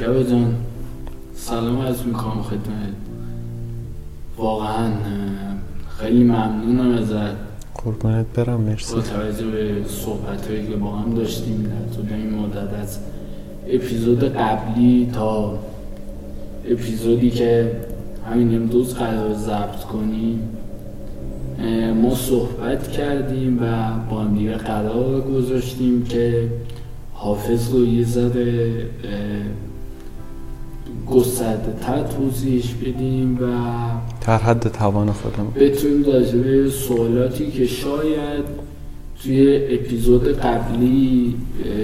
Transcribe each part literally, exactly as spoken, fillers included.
جواد جان سلام عرض میکنم خدمت. واقعا خیلی ممنونم ازت. قربونت برم. مرسی. با توجه به صحبت‌هایی که با هم داشتیم در طول این مدت از اپیزود قبلی تا اپیزودی که همین امروز قرار ضبط کنیم ما صحبت کردیم و با هم دیگه قرار گذاشتیم که حافظ رو یه ذره گسترده‌تر توضیح بدیم و در حد توان خودم بتونیم راجع به سوالاتی که شاید توی اپیزود قبلی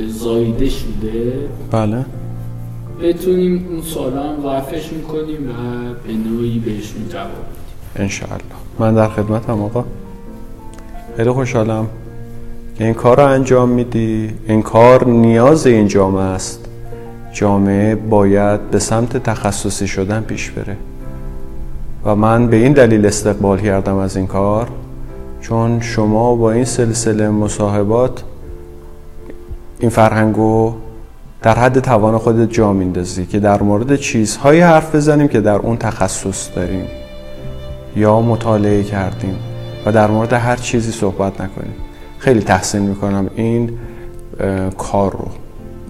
زایده شده، بله، بتونیم اون سوالا هم رفعشون کنیم و به نوعی بهشون جواب بدیم انشاءالله. من در خدمتم آقا. خیلی خوشحالم که این کار رو انجام میدی. این کار نیاز این جامعه است. جامعه باید به سمت تخصصی شدن پیش بره و من به این دلیل استقبال کردم از این کار، چون شما با این سلسله مصاحبات این فرهنگو در حد توان خودت جا میندازی که در مورد چیزهایی حرف بزنیم که در اون تخصص داریم یا مطالعه کردیم و در مورد هر چیزی صحبت نکنیم. خیلی تحسین میکنم این کار رو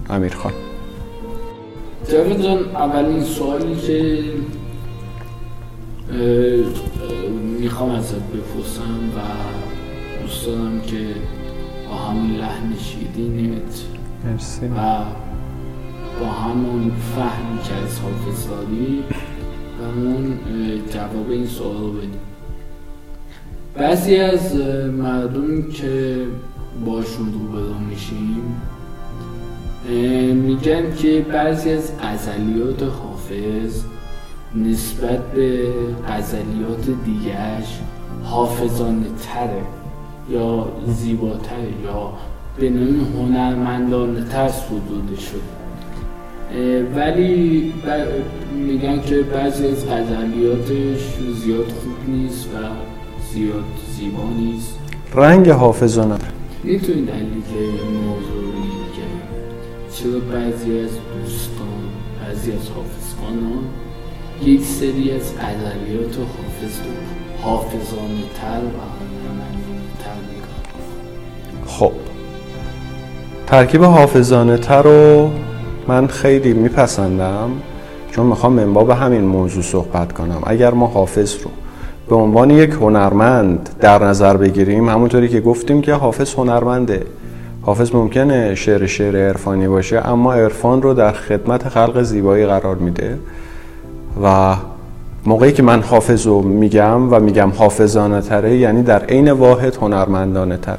امیر خان. جواد جان، اولین سوالی که میخوام ازت بپرسم و دوست دارم که با همون لحن شیرینت و با همون فهمی که از حافظ داری و همون جواب این سوال رو بدیم. بعضی از مردم که باشون روبرو میشیم میگن که بعضی از غزلیات حافظ نسبت به غزلیات دیگرش حافظانه تره یا زیباتره یا به نوعی هنرمندانه تر سروده شده، ولی ب... میگن که بعضی از غزلیاتش زیاد خوب نیست و زیاد زیبا نیست، رنگ حافظانه. میتونید دلیلی که موضوعی که چرا بعضی از دوستان بعضی از حافظانان یک سری از غزلیات حافظ رو حافظانه تر و هنرمندانه تر میگن؟ خب ترکیب حافظانه تر رو من خیلی میپسندم، چون میخوام منبع به همین موضوع صحبت کنم. اگر ما حافظ رو به عنوان یک هنرمند در نظر بگیریم، همونطوری که گفتیم که حافظ هنرمنده، حافظ ممکنه شعر شعر عرفانی باشه اما عرفان رو در خدمت خلق زیبایی قرار میده و موقعی که من حافظ رو میگم و میگم حافظانه تره، یعنی در عین واحد هنرمندانه تره.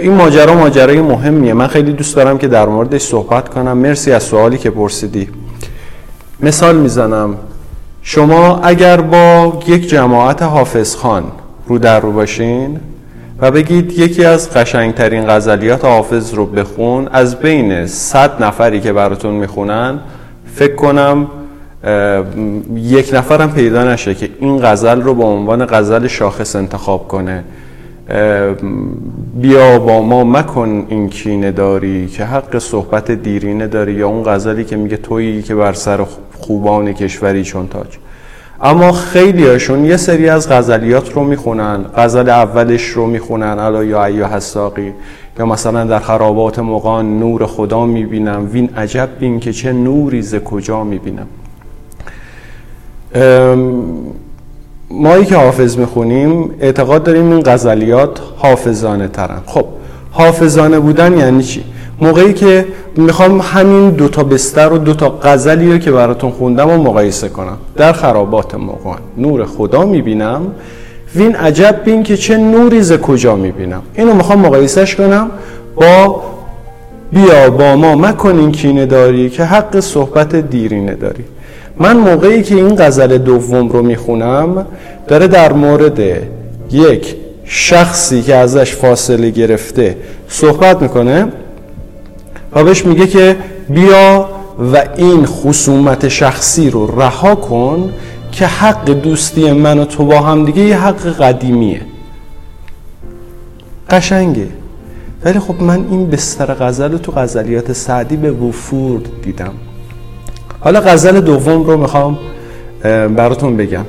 این ماجرا ماجرای مهمیه، من خیلی دوست دارم که در موردش صحبت کنم. مرسی از سوالی که پرسیدی. مثال میزنم، شما اگر با یک جماعت حافظ خان رو در رو باشین و بگید یکی از قشنگترین غزلیات حافظ رو بخون، از بین صد نفری که براتون میخونن فکر کنم یک نفرم پیدا نشه که این غزل رو به عنوان غزل شاخص انتخاب کنه. بیا با ما مکن این کینه داری که حق صحبت دیرینه داری، یا اون غزلی که میگه تویی که بر سر خوبان کشوری چون تاج. اما خیلی هاشون یه سری از غزلیات رو میخونن، غزل اولش رو میخونن الا یا ایها الساقی، یا مثلا در خرابات مغان نور خدا میبینم وین عجب بین که چه نوری ز کجا میبینم. مایی که حافظ میخونیم اعتقاد داریم این غزلیات حافظانه ترن. خب حافظانه بودن یعنی چی؟ موقعی که میخوام همین دوتا بستر و دوتا غزلی رو که براتون خوندم رو مقایسه کنم، در خرابات مغان نور خدا میبینم وین عجب بین که چه نوری ز کجا میبینم، اینو میخوام مقایسهش کنم با بیا با ما مکن این کینه داری که حق صحبت دیرینه داری. من موقعی که این غزل دوم رو میخونم داره در مورد یک شخصی که ازش فاصله گرفته صحبت میکنه و بهش میگه که بیا و این خصومت شخصی رو رها کن که حق دوستی من و تو با هم دیگه یه حق قدیمیه. قشنگه. ولی خب من این بستر غزل رو تو غزلیات سعدی به وفور دیدم. حالا غزل دوم رو میخوام براتون بگم.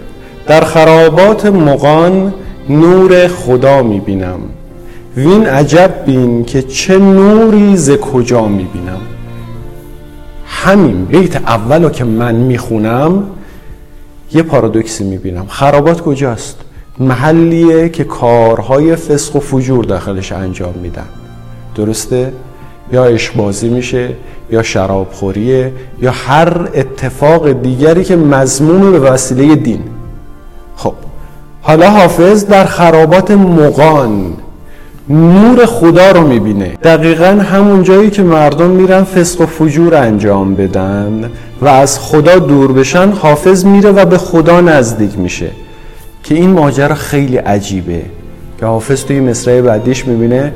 در خرابات مغان نور خدا میبینم، وین عجب بین که چه نوری ز کجا میبینم. همین بیت اول رو که من میخونم یه پارادوکسی میبینم. خرابات کجاست؟ محلیه که کارهای فسق و فجور داخلش انجام میدن، درسته؟ یا عشق‌بازی میشه، یا شرابخوریه، یا هر اتفاق دیگری که مضمون به وسیله دین. خب حالا حافظ در خرابات مغان نور خدا رو میبینه، دقیقاً همون جایی که مردم میرن فسق و فجور انجام بدن و از خدا دور بشن. حافظ میره و به خدا نزدیک میشه، که این ماجرا خیلی عجیبه که حافظ توی مصرع بعدیش میبینه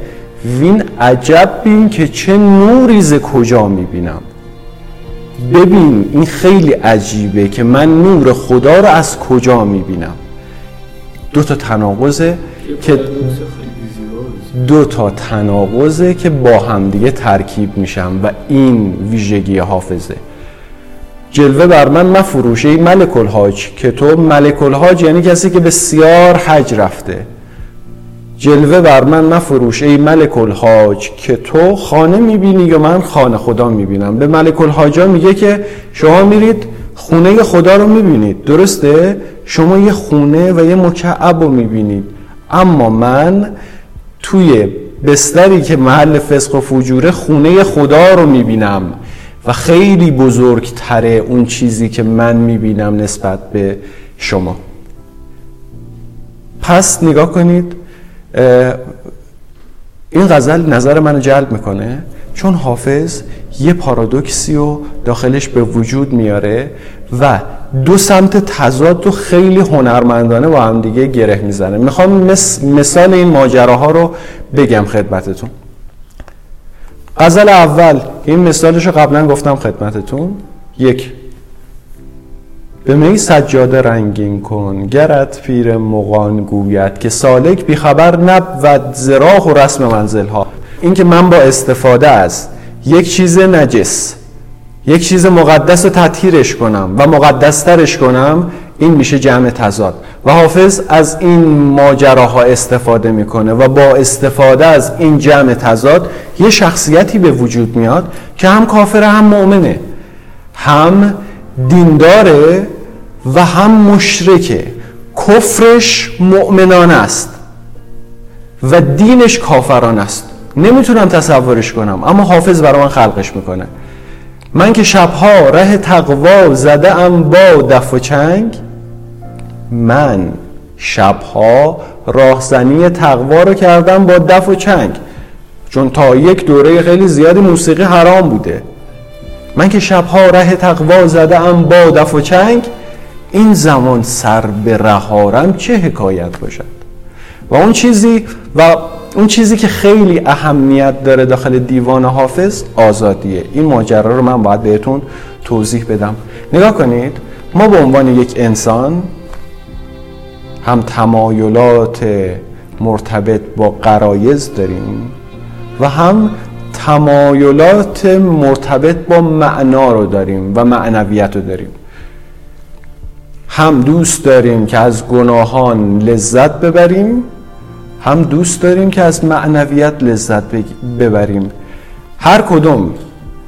وین عجب بین که چه نوری ز کجا میبینم. ببین این خیلی عجیبه که من نور خدا رو از کجا میبینم. دو تا تناقضه که دو تا تناقضه که با همدیگه ترکیب میشن و این ویژگی حافظه. جلوه بر من مفروشه ای ملک الحاج، که تو ملک الحاج یعنی کسی که بسیار حج رفته. جلوه بر من مفروشه ای ملک الحاج، که تو خانه میبینی یا من خانه خدا میبینم. به ملک الحاجا میگه که شما میرید خونه خدا رو میبینید، درسته؟ شما یه خونه و یه مکعب رو میبینید، اما من توی بستری که محل فسق و فجوره خونه خدا رو میبینم و خیلی بزرگتره اون چیزی که من میبینم نسبت به شما. پس نگاه کنید، این غزل نظر منو جلب میکنه چون حافظ یه پارادوکسی رو داخلش به وجود میاره و دو سمت تضاد رو خیلی هنرمندانه با هم دیگه گره میزنه. میخوام مس... مثال این ماجراها رو بگم خدمتتون. غزل اول، این مثالش رو قبلا گفتم خدمتتون. یک، به می سجاده رنگین کن گرت پیر مغان گوید، که سالک بیخبر نبود ز راه و رسم منزل ها. این که من با استفاده از یک چیز نجس یک چیز مقدس رو تطهیرش کنم و مقدسترش کنم، این میشه جمع تضاد و حافظ از این ماجراها استفاده میکنه و با استفاده از این جمع تضاد یه شخصیتی به وجود میاد که هم کافره، هم مؤمنه، هم دینداره و هم مشرکه. کفرش مؤمنانه است و دینش کافرانه است. نمیتونم تصورش کنم، اما حافظ برای من خلقش میکنه. من که شبها ره تقوا زده ام با دف و چنگ، من شبها راهزنی تقوا رو کردم با دف و چنگ، چون تا یک دوره خیلی زیادی موسیقی حرام بوده. من که شبها ره تقوا زده ام با دف و چنگ، این زمان سر به رهارم چه حکایت باشد. و اون چیزی و اون چیزی که خیلی اهمیت داره داخل دیوان حافظ آزادیه. این ماجرا رو من باید بهتون توضیح بدم. نگاه کنید، ما به عنوان یک انسان هم تمایلات مرتبط با غرایز داریم و هم تمایلات مرتبط با معنا رو داریم و معنویت رو داریم. هم دوست داریم که از گناهان لذت ببریم، هم دوست داریم که از معنویت لذت ببریم. هر کدوم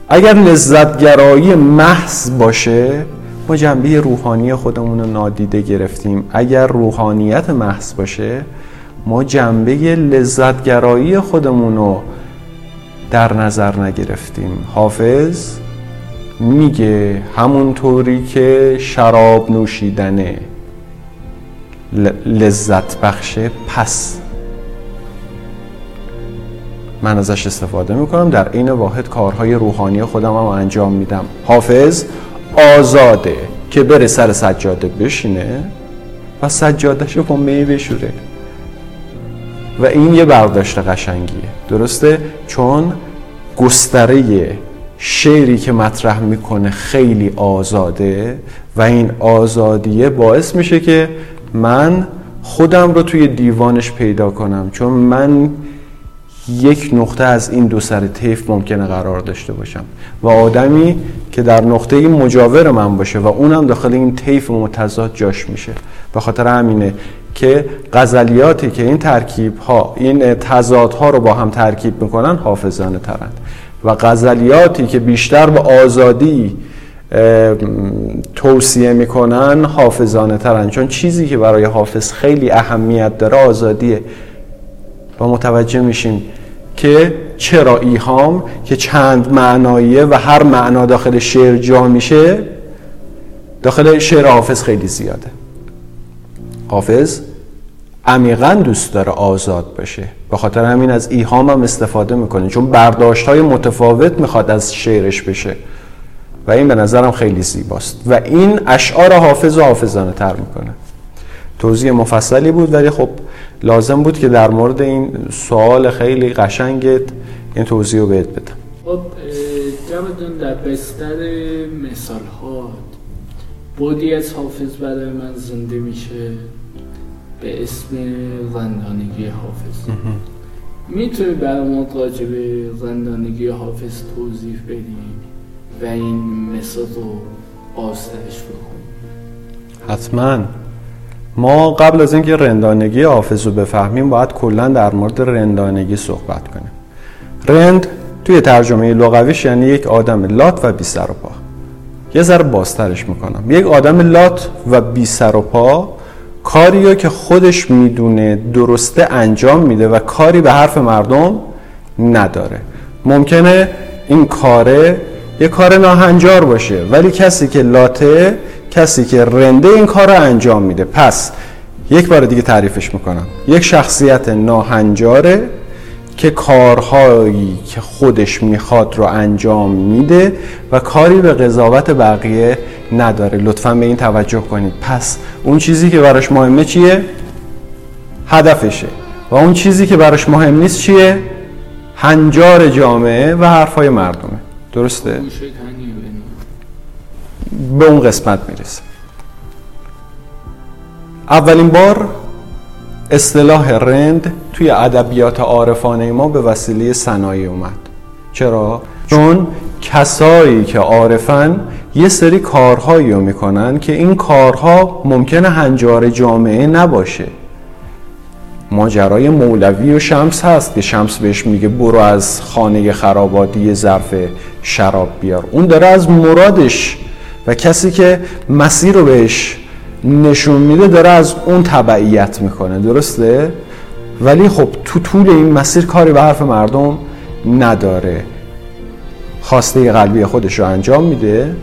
اگر لذتگرایی محض باشه، ما جنبه روحانی خودمون رو نادیده گرفتیم. اگر روحانیت محض باشه، ما جنبه لذتگرایی خودمون رو در نظر نگرفتیم. حافظ میگه همونطوری که شراب نوشیدنه لذت بخشه، پس من ازش استفاده میکنم، در عین واحد کارهای روحانی خودم هم انجام میدم. حافظ آزاده که بره سر سجاده بشینه و سجادهشو با می بشوره و این یه برداشت قشنگیه، درسته؟ چون گستره شعری که مطرح میکنه خیلی آزاده و این آزادیه باعث میشه که من خودم رو توی دیوانش پیدا کنم، چون من یک نقطه از این دو سر طیف ممکنه قرار داشته باشم و آدمی که در نقطه مجاور من باشه و اونم داخل این طیف متضاد جاش میشه. به خاطر همینه که غزلیاتی که این ترکیب ها، این تضاد ها رو با هم ترکیب میکنن حافظانه ترند و غزلیاتی که بیشتر به آزادی توصیه میکنن حافظانه ترند، چون چیزی که برای حافظ خیلی اهمیت داره آزادیه. و متوجه میشیم که چرا ایهام که چند معناییه و هر معنا داخل شعر جا میشه داخل شعر حافظ خیلی زیاده. حافظ عمیقاً دوست داره آزاد باشه، به خاطر همین از ایهام هم استفاده میکنه، چون برداشت‌های متفاوت میخواد از شعرش بشه و این به نظرم خیلی زیباست و این اشعار حافظ و حافظانه تر میکنه. توضیح مفصلی بود ولی خب لازم بود که در مورد این سوال خیلی قشنگت این توضیح رو بهت بدم. خب جمعتون در بستر مثال ها بودی از حافظ برای من زنده میشه به اسم زندانگی حافظ. میتونی برای ما راجع به زندانگی حافظ توضیح بدی و این مثال رو بازترش بکنی؟ حتماً. ما قبل از اینکه رندانگی حافظ رو بفهمیم باید کلا در مورد رندانگی صحبت کنیم. رند توی ترجمه لغویش یعنی یک آدم لات و بی سر و پا. یه ذره بازترش میکنم. یک آدم لات و بی سر و پا کاریو که خودش میدونه درسته انجام میده و کاری به حرف مردم نداره. ممکنه این کاره یه کار ناهنجار باشه ولی کسی که لاته، کسی که رنده، این کار رو انجام میده. پس یک بار دیگه تعریفش میکنم. یک شخصیت ناهنجاره که کارهایی که خودش میخواد رو انجام میده و کاری به قضاوت بقیه نداره. لطفاً به این توجه کنید. پس اون چیزی که براش مهمه چیه؟ هدفشه. و اون چیزی که براش مهم نیست چیه؟ هنجار جامعه و حرفای مردمه. درسته؟ به اون قسمت میرسه. اولین بار اصطلاح رند توی ادبیات عارفانه ما به وسیله سنایی اومد. چرا؟ چون کسایی که عارفن یه سری کارهایی رو میکنن که این کارها ممکنه هنجار جامعه نباشه. ماجرای مولوی و شمس هست که شمس بهش میگه برو از خانه خراباتی ظرف شراب بیار. اون داره از مرادش و کسی که مسیر رو بهش نشون میده داره از اون تبعیت میکنه. درسته؟ ولی خب تو طول این مسیر کاری به حرف مردم نداره، خواسته قلبی خودش رو انجام میده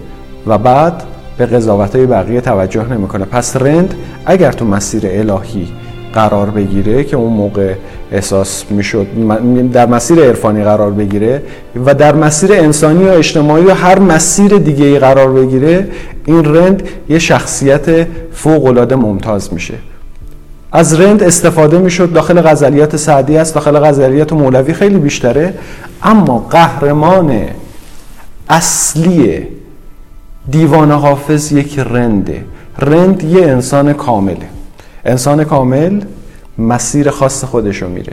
و بعد به قضاوت‌های بقیه توجه نمیکنه. پس رند اگر تو مسیر الهی قرار بگیره که اون موقع احساس میشد، در مسیر عرفانی قرار بگیره و در مسیر انسانی و اجتماعی و هر مسیر دیگه ای قرار بگیره، این رند یه شخصیت فوق العاده ممتاز میشه. از رند استفاده میشد داخل غزلیات سعدی است، داخل غزلیات مولوی خیلی بیشتره، اما قهرمان اصلی دیوان حافظ یک رنده. رند یه انسان کامله. انسان کامل مسیر خاص خودشو میره.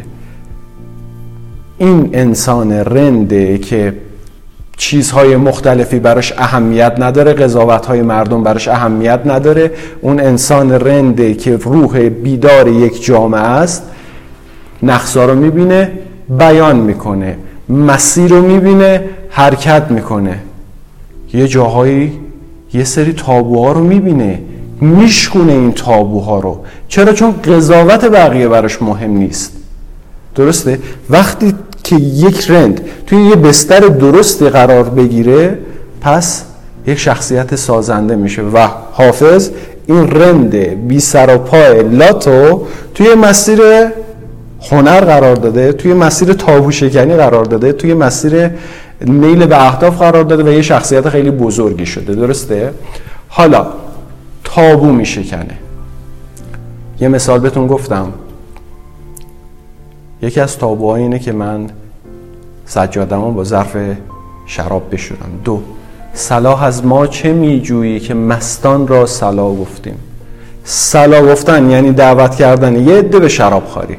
این انسان رنده که چیزهای مختلفی براش اهمیت نداره، قضاوتهای مردم براش اهمیت نداره، اون انسان رنده که روح بیدار یک جامعه است، نقصا رو میبینه، بیان میکنه، مسیر رو میبینه، حرکت میکنه. یه جاهایی یه سری تابوها رو میبینه، میشکونه این تابوها رو. چرا؟ چون قضاوت بقیه براش مهم نیست. درسته؟ وقتی که یک رند توی یه بستر درستی قرار بگیره، پس یک شخصیت سازنده میشه و حافظ این رند بی سر و پای لاتو توی مسیر هنر قرار داده، توی مسیر تابو شکنی قرار داده، توی مسیر نیل به اهداف قرار داده و یه شخصیت خیلی بزرگی شده. درسته؟ حالا تابو می شکنه. یه مثال بهتون گفتم، یکی از تابوها اینه که من سجادمو با ظرف شراب بشورم. دو، صلاح از ما چه می جویی که مستان را صلاح گفتیم. صلاح گفتن یعنی دعوت کردن یه عده به شراب خواری.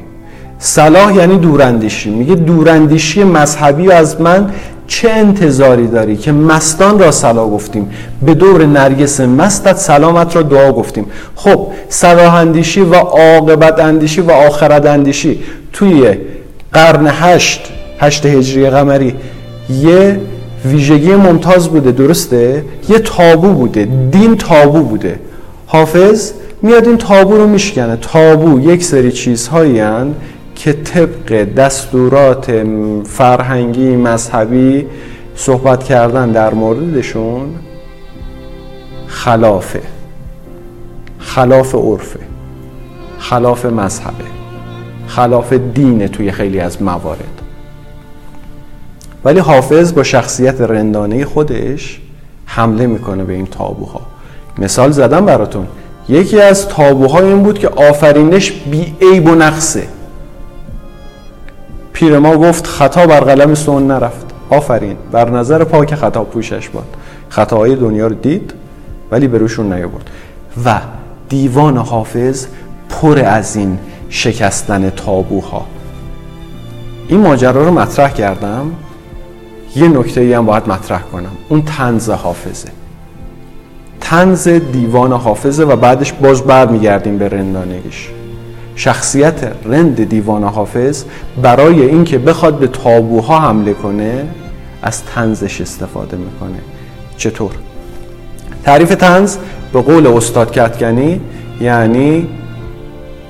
صلاح یعنی دوراندیشی. میگه دوراندیشی مذهبی از من چه انتظاری داری که مستان را صلاح گفتیم، به دور نرگس مستت سلامت را دعا گفتیم. خب صلاح اندیشی و عاقبت اندیشی و آخرت اندیشی توی قرن هشت هشت هجری قمری یه ویژگی ممتاز بوده، درسته؟ یه تابو بوده، دین تابو بوده. حافظ میاد این تابو رو میشکنه. تابو یک سری چیزهایی هستند که طبق دستورات فرهنگی مذهبی صحبت کردن در موردشون خلافه، خلاف عرفه، خلاف مذهبه، خلاف دینه توی خیلی از موارد. ولی حافظ با شخصیت رندانه خودش حمله میکنه به این تابوها. مثال زدم براتون، یکی از تابوها این بود که آفرینش بی عیب و نقصه. پیر ما گفت خطا بر قلم سنن نرفت، آفرین بر نظر پاک خطا پوشش باد. خطاهای دنیا رو دید ولی به روشون نیاورد. و دیوان حافظ پر از این شکستن تابوها. این ماجرا رو مطرح کردم، یه نکته‌ای هم باید مطرح کنم، اون طنز حافظه، طنز دیوان حافظه. و بعدش باز برمیگردیم به رندانگیش. شخصیت رند دیوان حافظ برای اینکه بخواد به تابوها حمله کنه از طنزش استفاده میکنه. چطور؟ تعریف طنز به قول استاد کتکنی یعنی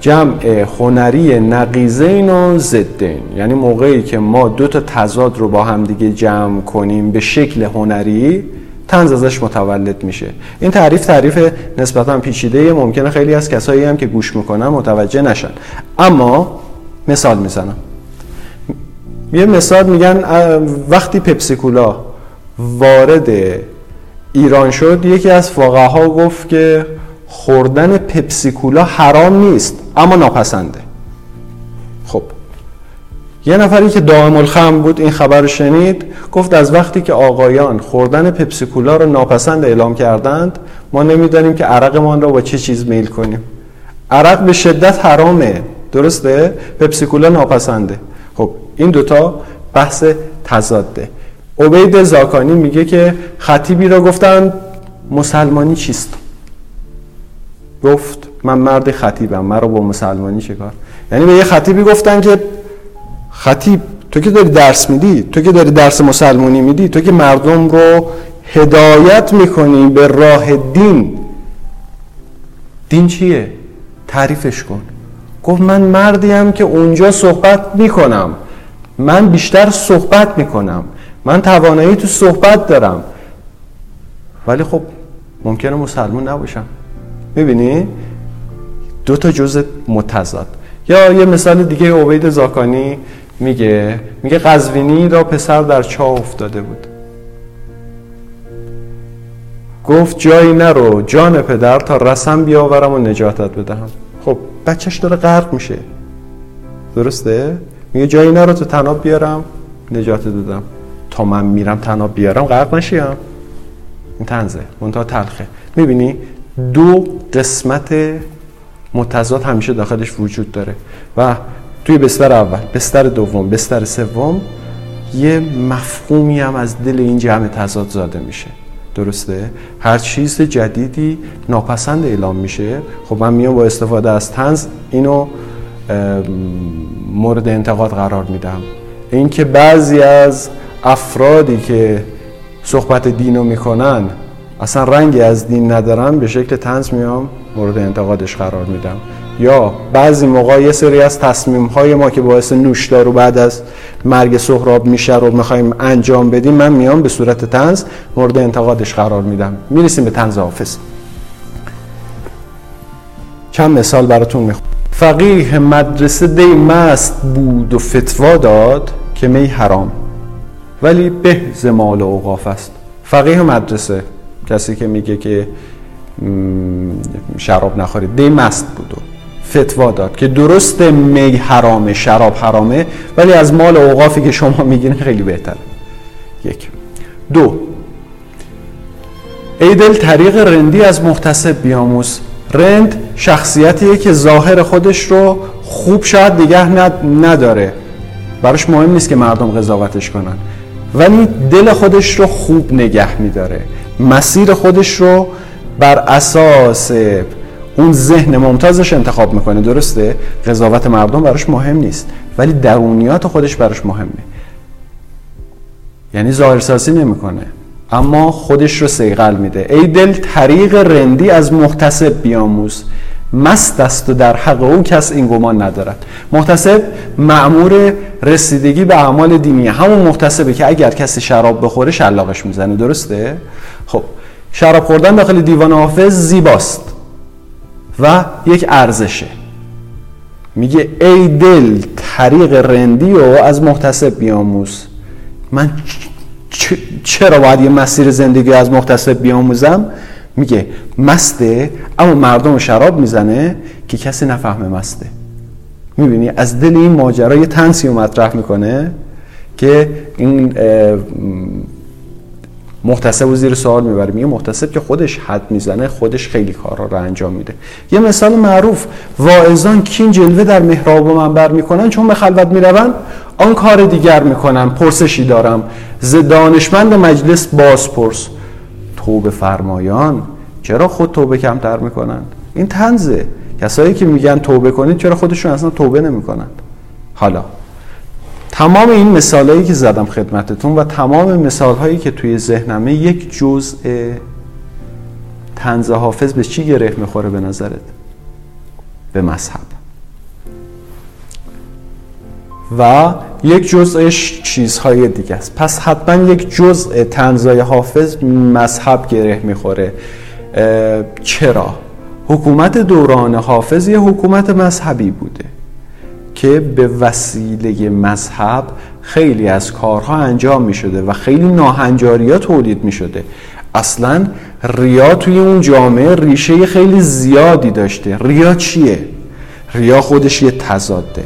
جمع هنری نقیضین و ضدین. یعنی موقعی که ما دو تا تضاد رو با هم دیگه جمع کنیم به شکل هنری، طنز ازش متولد میشه. این تعریف تعریف نسبتاً پیچیده، ممکنه خیلی از کسایی هم که گوش میکنن متوجه نشن. اما مثال میزنم، یه مثال میگن وقتی پپسی کولا وارد ایران شد یکی از فقها گفت که خوردن پپسی کولا حرام نیست اما ناپسنده. خب یه نفری که دائم الخمر بود این خبر رو شنید، گفت از وقتی که آقایان خوردن پپسی کولا رو ناپسند اعلام کردند ما نمیدانیم که عرقمان را با چه چیز میل کنیم. عرق به شدت حرامه، درسته؟ پپسی کولا ناپسنده. خب این دوتا بحث تضاده. عبید زاکانی میگه که خطیبی را گفتن مسلمانی چیست؟ گفت من مرد خطیبم، من رو با مسلمانی چه کار؟ یعنی به یه خطیبی گفتن که خطیب تو که داری درس میدی، تو که داری درس مسلمانی میدی، تو که مردم رو هدایت میکنی به راه دین، دین چیه؟ تعریفش کن. گفت من مردیم که اونجا صحبت میکنم، من بیشتر صحبت میکنم، من توانایی تو صحبت دارم، ولی خب ممکنه مسلمان نباشم. میبینی؟ دو تا جزء متضاد. یا یه مثال دیگه عبید زاکانی میگه، میگه قزوینی را پسر در چاه افتاده بود، گفت جایی نرو جان پدر تا رسم بیاورم و نجاتت بدهم. خب بچهش داره غرق میشه، درسته؟ میگه جایی نرو تو تناب بیارم نجاتت بدم، تا من میرم تناب بیارم غرق نشیم. این طنزه، منتها تلخه. میبینی؟ دو قسمت متضاد همیشه داخلش وجود داره و توی بستر اول، بستر دوم، بستر سوم یه مفهومی هم از دل این جمع تضاد زاده میشه، درسته؟ هر چیز جدیدی ناپسند اعلام میشه. خب من میام با استفاده از طنز اینو مورد انتقاد قرار میدم. این که بعضی از افرادی که صحبت دینو میکنن اصلا رنگی از دین ندارم به شکل طنز میام مورد انتقادش قرار میدم. یا بعضی موقع یه سری از تصمیم‌های ما که باعث نوشدارو بعد از مرگ سهراب میشه رو میخوایم انجام بدیم، من میام به صورت طنز مورد انتقادش قرار میدم. میرسیم به طنز حافظ. چند مثال براتون میخونم. فقیه مدرسه دی مست بود و فتوا داد که می حرام ولی به ز مال و اوقاف است. فقیه مدرسه کسی که میگه که شراب نخورید، دی مست بود و فتوا داد که درسته می حرامه، شراب حرامه، ولی از مال اوقافی که شما میگین خیلی بهتره. یک. دو، ای دل طریق رندی از محتسب بیاموز. رند شخصیتیه که ظاهر خودش رو خوب شاید نگه نداره، براش مهم نیست که مردم قضاوتش کنن، ولی دل خودش رو خوب نگه میداره، مسیر خودش رو بر اساس اون ذهن ممتازش انتخاب میکنه. درسته قضاوت مردم براش مهم نیست، ولی درونیات خودش براش مهمه، یعنی ظاهرسازی نمیکنه اما خودش رو صیقل میده. ای دل طریق رندی از محتسب بیاموز، مست است و در حق او کس این گمان ندارد. محتسب مأمور رسیدگی به اعمال دینی، همون محتسبه که اگر کسی شراب بخوره شلاقش میزنه. درسته؟ خب شراب خوردن داخل دیوان حافظ زیباست و یک ارزشه. میگه ای دل طریق رندی و از محتسب بیاموز. من چرا باید یه مسیر زندگی از محتسب بیاموزم؟ میگه مسته اما مردم شراب میزنه که کسی نفهمه مسته. میبینی از دل این ماجرا یه طنزی رو مطرح میکنه که این محتسب رو زیر سوال میبره. میگه محتسب که خودش حد میزنه خودش خیلی کارا رو انجام میده. یه مثال معروف، واعظان کین جلوه در محراب و منبر میکنن، چون به خلوت میروند آن کار دیگر میکنن. پرسشی دارم ز دانشمند مجلس باز پرس، توبه فرمایان چرا خود توبه کمتر میکنند. این طنزه، کسایی که میگن توبه کنید چرا خودشون اصلا توبه نمیکنند. حالا تمام این مثالهایی که زدم خدمتتون و تمام مثالهایی که توی ذهنمه یک جزء طنز حافظ به چی گره میخوره به نظرت؟ به مذهب. و یک جزءش چیزهای دیگه است. پس حتما یک جزء طنزهای حافظ مذهب گره میخوره. چرا؟ حکومت دوران حافظ یه حکومت مذهبی بوده که به وسیله مذهب خیلی از کارها انجام می شده و خیلی ناهنجاری ها تولید می شده. اصلا ریا توی اون جامعه ریشه خیلی زیادی داشته. ریا چیه؟ ریا خودش یه تضاده،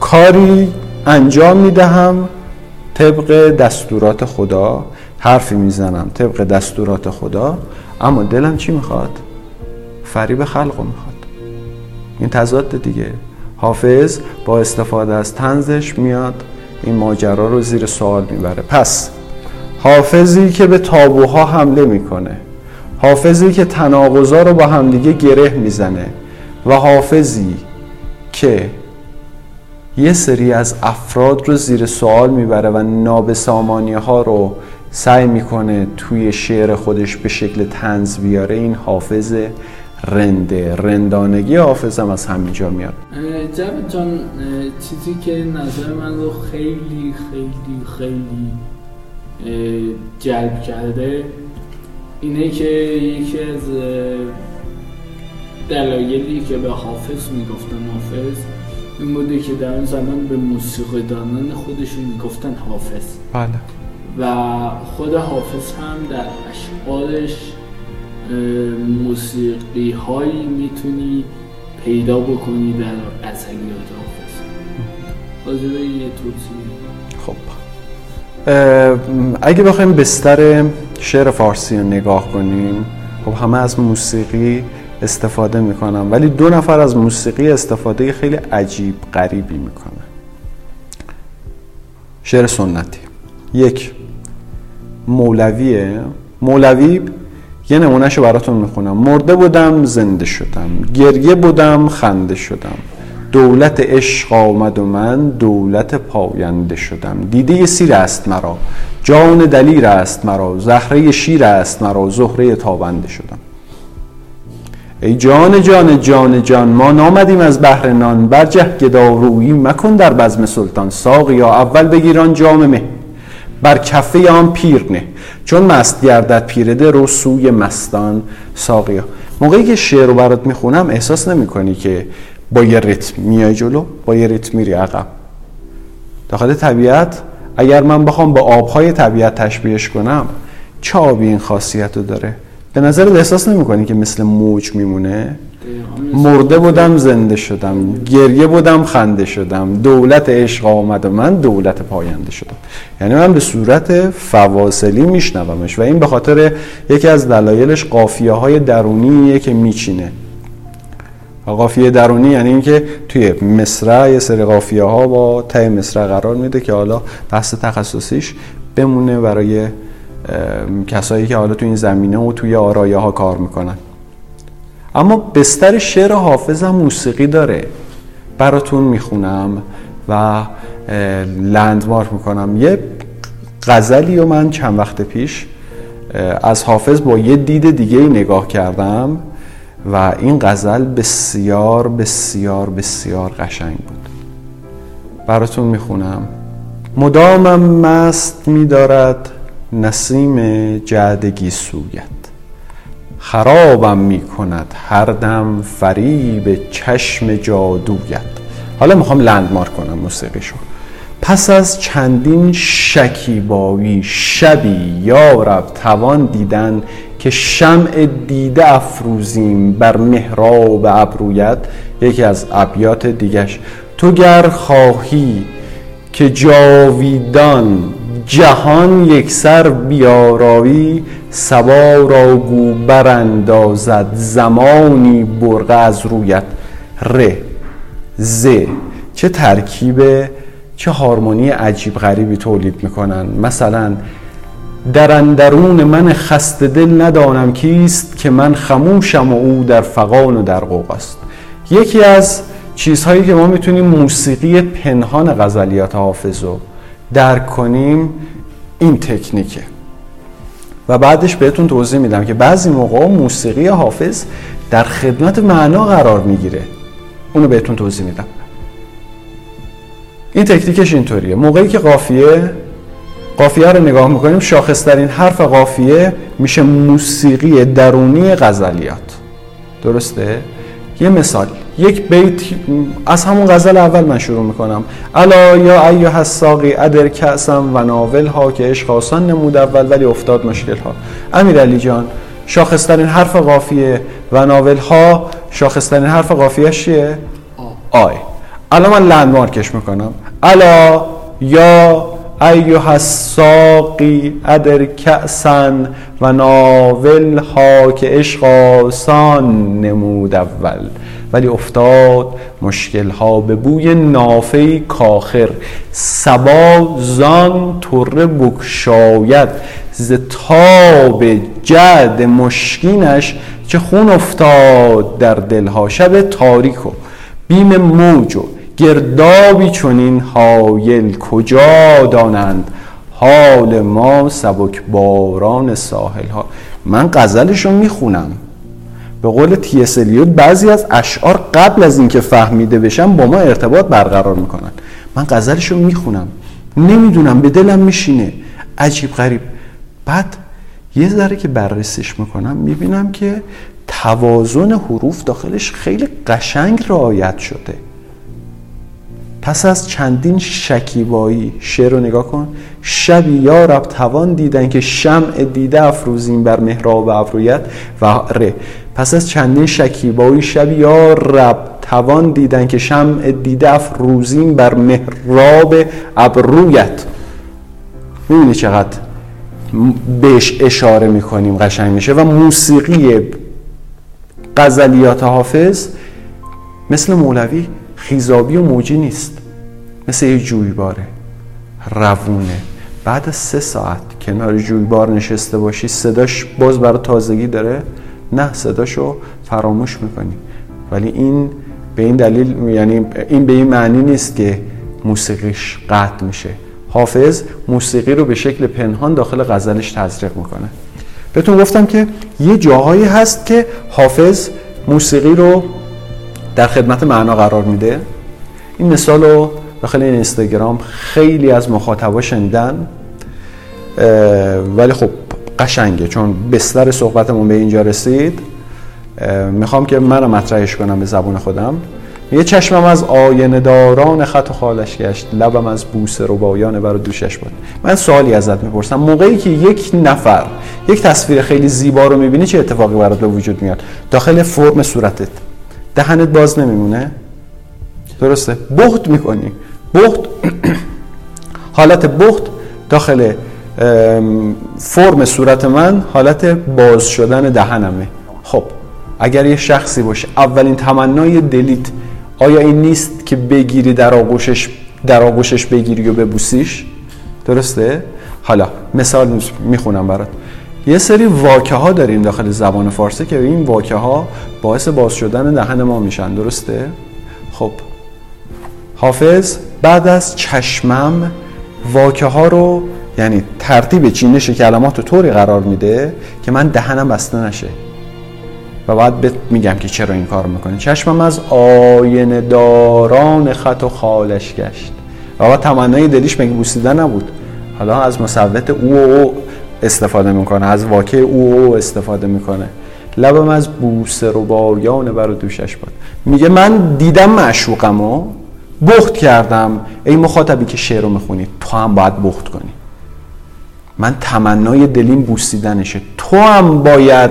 کاری انجام می دهم طبق دستورات خدا، حرفی می زنم طبق دستورات خدا، اما دلم چی می خواد؟ فریب خلق رو می خواد. این تضاد دیگه. حافظ با استفاده از طنزش میاد این ماجرا رو زیر سوال میبره. پس حافظی که به تابوها حمله میکنه، حافظی که تناقضا رو با همدیگه گره میزنه و حافظی که یه سری از افراد رو زیر سوال میبره و نابسامانی ها رو سعی میکنه توی شعر خودش به شکل طنز بیاره، این حافظ رنده. رندانگی حافظ هم از همینجا میاد. جواد جان، چیزی که نظر من رو خیلی خیلی خیلی جلب کرده اینه که یکی از دلایلی که به حافظ میگفتن حافظ این بوده که در اون زمان به موسیقی دانان خودشون میگفتن حافظ. بله. و خود حافظ هم در اشعارش موسیقی هایی میتونی پیدا بکنی در اثریات حافظ. حاضر به یه توضیح؟ خب اگه بخوایم بستر شعر فارسی رو نگاه کنیم، خب همه از موسیقی استفاده میکنن، ولی دو نفر از موسیقی استفاده خیلی عجیب غریبی میکنن. شعر سنتی، یک مولویه. مولوی یه نمونهشو براتون میخونم. مرده بودم زنده شدم، گریه بودم خنده شدم، دولت عشق آمد و من دولت پاینده شدم، دیده سیر است مرا، جان دلیر است مرا، زهره شیر است مرا، زهره تابنده شدم. ای جان جان جان جان ما نامدیم از بحر نان، برجه گدارویی مکن در بزم سلطان، ساقیا اول بگیران جام مه، بر کفه آن پیر نه، چون مست گردد پیرده رو سوی مستان ساقیا. موقعی که شعر رو برات میخونم احساس نمیکنی که با یه ریتم میای جلو با یه ریتم میری عقب. داخل طبیعت اگر من بخوام با آبهای طبیعت تشبیهش کنم، چه آبی این خاصیت رو داره؟ به نظرت احساس نمیکنی که مثل موج میمونه؟ مرده بودم زنده شدم، گریه بودم خنده شدم، دولت عشق آمد و من دولت پاینده شدم. یعنی من به صورت فواصلی میشنومش و این به خاطر یکی از دلایلش قافیه های درونیه که میچینه و قافیه درونی یعنی اینکه توی مصرع یه سری قافیه ها با ته مصرع قرار میده که حالا بحث تخصصیش بمونه برای کسایی که حالا توی این زمینه و توی آرایه ها کار میکنن. اما بستر شعر حافظ هم موسیقی داره، براتون میخونم و لندمارک میکنم. یه غزلی رو من چند وقت پیش از حافظ با یه دید دیگه نگاه کردم و این غزل بسیار بسیار بسیار قشنگ بود، براتون میخونم. مدامم مست می‌دارد نسیم جعدگی سویت، خرابم می‌کند هر دم فریب چشم جادویت. حالا میخوام لندمارک کنم موسیقیشو. پس از چندین شکیبایی شبی یارب توان دیدن، که شمع دیده افروزیم بر محراب ابرویت. یکی از ابیات دیگش، تو گر خواهی که جاویدان جهان یک سر بیاراوی، صبا را گو براندازد زمانی برقه از رویت. ر ز، چه ترکیبه، چه هارمونی عجیب غریبی تولید میکنن. مثلا در اندرون من خسته دل ندانم کیست، که من خموشم و او در فغان و در غوغاست. یکی از چیزهایی که ما میتونیم موسیقی پنهان غزلیات حافظ رو درک کنیم این تکنیکه و بعدش بهتون توضیح میدم که بعضی موقع موسیقی حافظ در خدمت معنا قرار میگیره، اونو بهتون توضیح میدم. این تکنیکش اینطوریه، موقعی که قافیه قافیه رو نگاه میکنیم، شاخصترین حرف قافیه میشه موسیقی درونی غزلیات، درسته؟ یه مثال، یک بیت از همون غزل اول من شروع میکنم. الا یا ایها الساقی ادر کأسا و ناولها، که عشق آسان نمود اول ولی افتاد مشکلها. امیرعلی جان، شاخصترین حرف قافیه و ناولها، شاخصترین حرف قافیه چیه؟ آی. الان من لندمارکش میکنم، الا یا ایها الساقی ادر کأسا و ناولها، که عشق آسان نمود اول ولی افتاد مشکلها. به بوی نافه کاخر صبا زان طره بگشاید، ز تاب جعد مشکینش چه خون افتاد در دلها. شب تاریک و بیم موج و گردابی چنین هایل، کجا دانند حال ما سبک باران ساحل ها. من غزلشو میخونم، به قول تی اس الیوت بعضی از اشعار قبل از اینکه فهمیده بشن با ما ارتباط برقرار میکنن. من غزلشو میخونم، نمیدونم به دلم میشینه، عجیب غریب. بعد یه ذره که بررسیش میکنم میبینم که توازن حروف داخلش خیلی قشنگ رعایت شده. پس از چندین شکیبایی شعر رو نگاه کن، شب یارب توان دیدن که شمع دیده افروزیم بر محراب ابرویت. و ر، پس از چندین شکیبایی شب یارب توان دیدن که شمع دیده افروزیم بر محراب ابرویت. میبینی چقدر بهش اشاره میکنیم، قشنگ میشه. و موسیقی غزلیات حافظ مثل مولوی خیزابی و موجی نیست، مثل یه جویباره، روونه. بعد از سه ساعت کنار جویبار نشسته باشی، صداش باز برای تازگی داره؟ نه، صداشو فراموش میکنی. ولی این به این دلیل، یعنی این به این معنی نیست که موسیقیش قطع میشه. حافظ موسیقی رو به شکل پنهان داخل غزلش تزریق میکنه. بهتون گفتم که یه جاهایی هست که حافظ موسیقی رو در خدمت معنا قرار میده. این مثال رو داخل این اینستاگرام خیلی از مخاطبا شنیدن، ولی خب قشنگه چون بستر صحبتمون به اینجا رسید. میخوام که منم مطرحش کنم به زبون خودم. یه چشمم از آینه داران خط و خالش گشت، لبم از بوسه ربایان بر دوشش بود. من سوالی ازت میپرسم، موقعی که یک نفر یک تصویر خیلی زیبا رو میبینی چه اتفاقی برات به وجود میاد؟ داخل فرم صورتت دهنت باز نمیمونه، درسته؟ بخت میکنی، بخت. حالت بخت داخل فرم صورت من حالت باز شدن دهنمه. خب اگر یه شخصی باشه اولین تمنای دلیت آیا این نیست که بگیری در آغوشش در آغوشش بگیری و ببوسیش؟ درسته؟ حالا مثال میخونم برات. یه سری واکه ها داریم داخل زبان فارسی که این واکه ها باعث باز شدن دهن ما میشن. درسته؟ خب حافظ بعد از چشمم واکه ها رو، یعنی ترتیب چینش کلمات رو طوری قرار میده که من دهنم بسته نشه و بعد بهت میگم که چرا این کار میکنه. چشمم از آینه داران خط و خالش گشت و بعد تمنای دلیش مگه بوسیدن نبود؟ حالا از مصوت او او استفاده میکنه، از واکه او او استفاده میکنه. لبم از بوسه رو بایانه بر دوشش باد. میگه من دیدم معشوقمو بخت کردم. ای مخاطبی که شعر رو میخونی تو هم باید بخت کنی. من تمنای دلیم بوسیدنشه، تو هم باید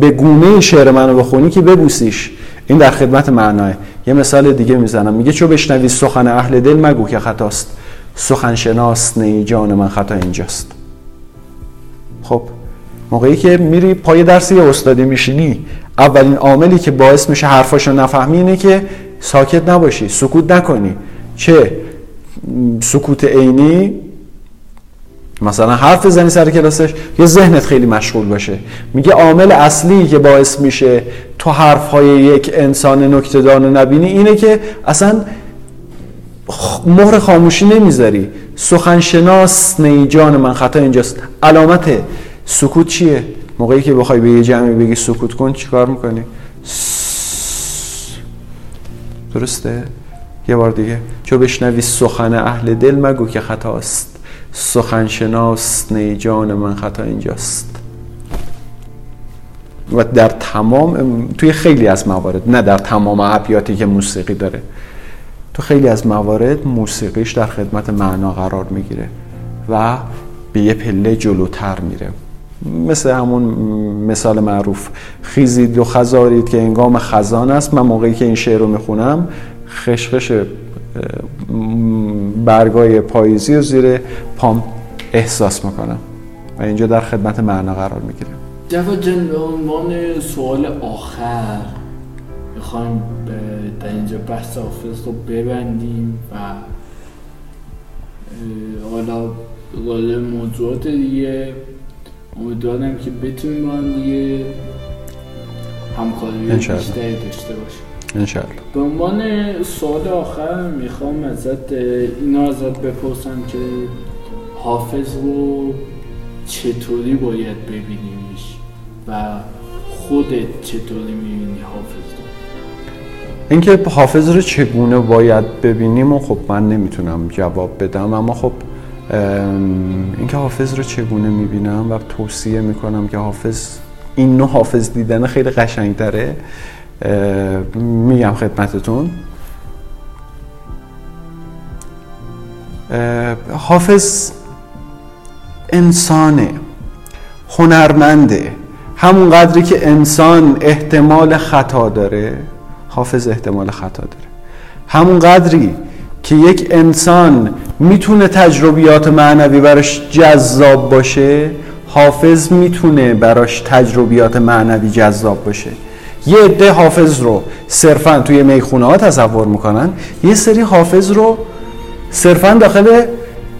به گونه شعر منو بخونی که ببوسیش. این در خدمت معناه. یه مثال دیگه میزنم، میگه چو بشنوی سخن اهل دل مگو که خطاست، سخن شناس نی جان من خطا اینجاست. خب موقعی که میری پای درس یه استادی میشینی، اولین عاملی که باعث میشه حرفاشو نفهمی اینه که ساکت نباشی، سکوت نکنی. چه سکوت عینی، مثلا حرف بزنی سر کلاسش، یا ذهنت خیلی مشغول باشه. میگه عامل اصلی که باعث میشه تو حرفهای یک انسان نکته‌دان نبینی اینه که اصلا مهر خاموشی نمیذاری. سخن شناس نی جان من خطا اینجاست. علامت سکوت چیه؟ موقعی که بخوای به یه جمعی بگی سکوت کن چیکار میکنی؟ درسته؟ یه بار دیگه، چو بشنوی سخن اهل دل مگو که خطاست، سخن شناس نی جان من خطا اینجاست. و در تمام، توی خیلی از موارد، نه در تمام ابیاتی که موسیقی داره، تو خیلی از موارد موسیقیش در خدمت معنا قرار میگیره و به یه پله جلوتر میره. مثل همون مثال معروف خیزید و خزارید که هنگام خزان است. من موقعی که این شعر رو میخونم خشخش برگای پاییزی رو زیر پام احساس میکنم و اینجا در خدمت معنا قرار میگیره. جواد جان، به عنوان سوال آخر میخوایم در اینجا بحث حافظ رو ببندیم و حالا قابل موضوعات دیگه امیدوارم که بتونیم با هم دیگه همکاری بیشتری داشته باشیم انشاءالله. به عنوان سوال آخر میخوام ازت اینا ازت بپرسم که حافظ رو چطوری باید ببینیمش و خودت چطوری میبینی حافظ رو؟ اینکه حافظ رو چگونه باید ببینیم و خب من نمیتونم جواب بدم، اما خب اینکه حافظ رو چگونه میبینم و توصیه میکنم که حافظ، این نوع حافظ دیدن خیلی قشنگ داره، میگم خدمتتون. حافظ انسانه، هنرمنده. همون قدری که انسان احتمال خطا داره، حافظ احتمال خطا داره. همون قدری که یک انسان میتونه تجربیات معنوی براش جذاب باشه، حافظ میتونه براش تجربیات معنوی جذاب باشه. یه عده حافظ رو صرفاً توی میخونه ها تصور میکنن، یه سری حافظ رو صرفاً داخل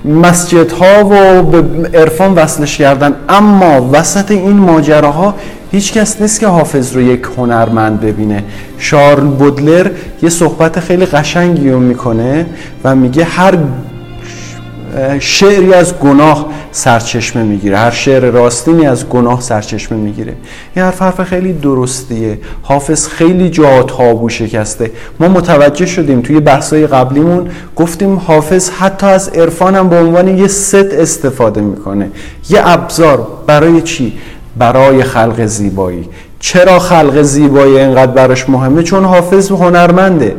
مسجد ها و به عرفان وصلش کردن. اما وسط این ماجراها هیچ کس نیست که حافظ رو یک هنرمند ببینه. شارل بودلر یه صحبت خیلی قشنگی رو میکنه و میگه هر شعری از گناه سرچشمه میگیره، هر شعر راستینی از گناه سرچشمه میگیره. این حرف حرف خیلی درستیه. حافظ خیلی جا تابو شکسته. ما متوجه شدیم توی بحثای قبلیمون گفتیم حافظ حتی از عرفان هم به عنوان یه ست استفاده میکنه، یه ابزار. برای چی؟ برای خلق زیبایی. چرا خلق زیبایی اینقدر براش مهمه؟ چون حافظ هنرمنده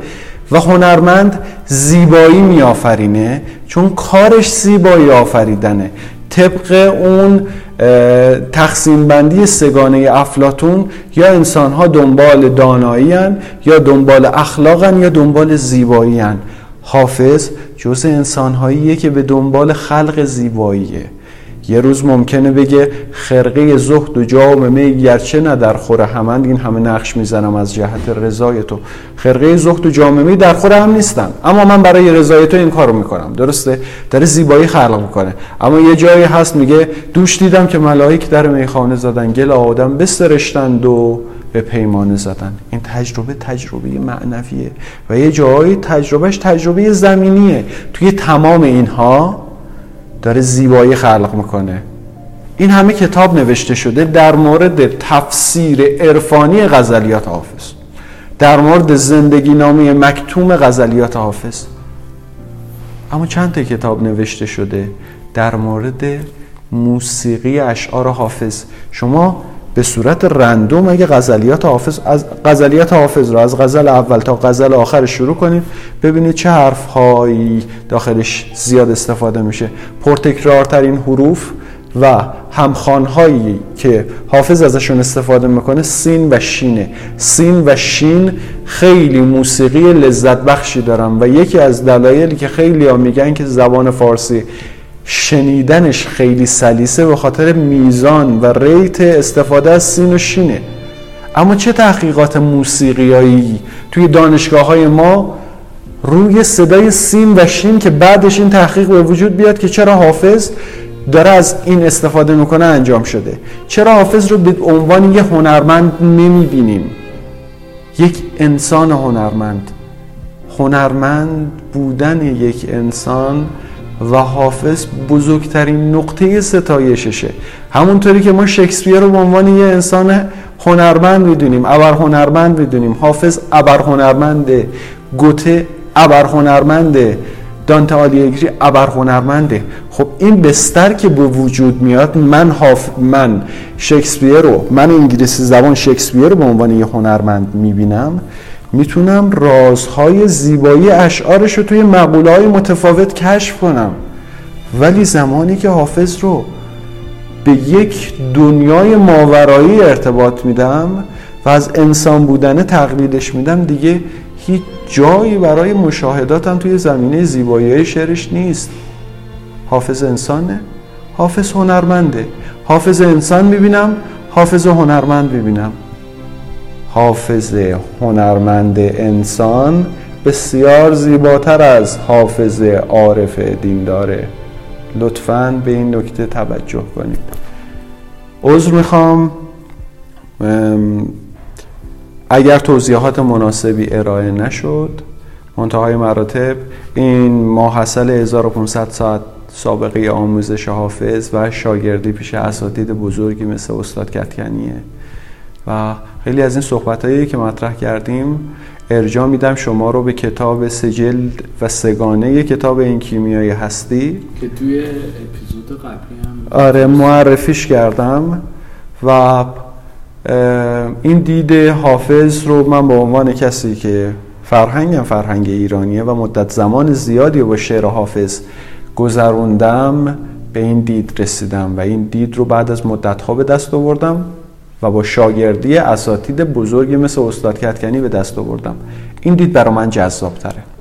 و هنرمند زیبایی میآفرینه، چون کارش زیبایی آفریدنه. طبق اون تقسیم بندی سگانه افلاطون، یا انسان‌ها دنبال دانایی‌ان، یا دنبال اخلاقن، یا دنبال زیبایی‌ان. حافظ جزء انسان‌هاییه که به دنبال خلق زیباییه. یه روز ممکنه بگه خرقه زهد و جام می گرچه نه در خور همند، این همه نقش میزنم از جهت رضای تو. خرقه زهد و جام می در خور هم نیستن، اما من برای رضای تو این کارو میکنم. درسته؟ در زیبایی خلق میکنه. اما یه جایی هست میگه دوش دیدم که ملائک در میخانه زدن، گل آدم بسترشتند و به پیمانه زدن. این تجربه تجربه معنویه و یه جایی تجربهش تجربه زمینیه. توی تمام اینها داره زیبایی خلق میکنه. این همه کتاب نوشته شده در مورد تفسیر عرفانی غزلیات حافظ، در مورد زندگی نامه مکتوم غزلیات حافظ، اما چند تا کتاب نوشته شده در مورد موسیقی اشعار حافظ. شما به صورت رندوم اگه غزلیات حافظ از غزلیات حافظ رو از غزل اول تا غزل آخر شروع کنیم، ببینید چه حرف‌هایی داخلش زیاد استفاده میشه. پرتکرارترین حروف و همخوان‌هایی که حافظ ازشون استفاده میکنه سین و شینه. سین و شین خیلی موسیقی لذت بخشی دارن و یکی از دلایلی که خیلی‌ها میگن که زبان فارسی شنیدنش خیلی سلیسه به خاطر میزان و ریت استفاده از سین و شینه. اما چه تحقیقات موسیقیایی توی دانشگاه‌های ما روی صدای سین و شین که بعدش این تحقیق به وجود بیاد که چرا حافظ داره از این استفاده میکنه انجام شده. چرا حافظ رو به عنوان یه هنرمند نمیبینیم؟ یک انسان هنرمند. هنرمند بودن یک انسان و حافظ بزرگترین نقطه ستایششه. همونطوری که ما شکسپیر رو به عنوان یه انسان هنرمند میدونیم، ابر هنرمند میدونیم، حافظ ابر هنرمنده، گوته ابر هنرمنده، دانته آلیگری ابر هنرمنده. خب این بستر که به وجود میاد، من حاف... من شکسپیر رو، من انگلیسی زبان شکسپیر رو به عنوان یه هنرمند میبینم، میتونم رازهای زیبایی اشعارش رو توی مقوله‌های متفاوت کشف کنم. ولی زمانی که حافظ رو به یک دنیای ماورایی ارتباط میدم و از انسان بودن تقلیدش میدم، دیگه هیچ جایی برای مشاهداتم توی زمینه زیبایی شعرش نیست. حافظ انسانه، حافظ هنرمنده. حافظ انسان میبینم، حافظ هنرمند میبینم. حافظ هنرمند انسان بسیار زیباتر از حافظ عارف دین داره. لطفاً به این نکته توجه کنید. عذر میخوام اگر توضیحات مناسبی ارائه نشد. منتهای مراتب این ماحصل هزار و پانصد ساعت سابقه آموزش حافظ و شاگردی پیش اساتید بزرگی مثل استاد کتکنیه و خیلی از این صحبتایی که مطرح کردیم ارجاع میدم شما رو به کتاب سجلد و سگانه، کتاب این کیمیای هستی که توی اپیزود قبلی هم آره معرفیش کردم و این دید حافظ رو من به عنوان کسی که فرهنگم فرهنگ ایرانیه و مدت زمان زیادی با شعر حافظ گذروندم به این دید رسیدم و این دید رو بعد از مدت‌ها به دست آوردم و با شاگردی اساتید بزرگی مثل استاد کتکنی به دست آوردم. این دید برای من جذاب‌تره.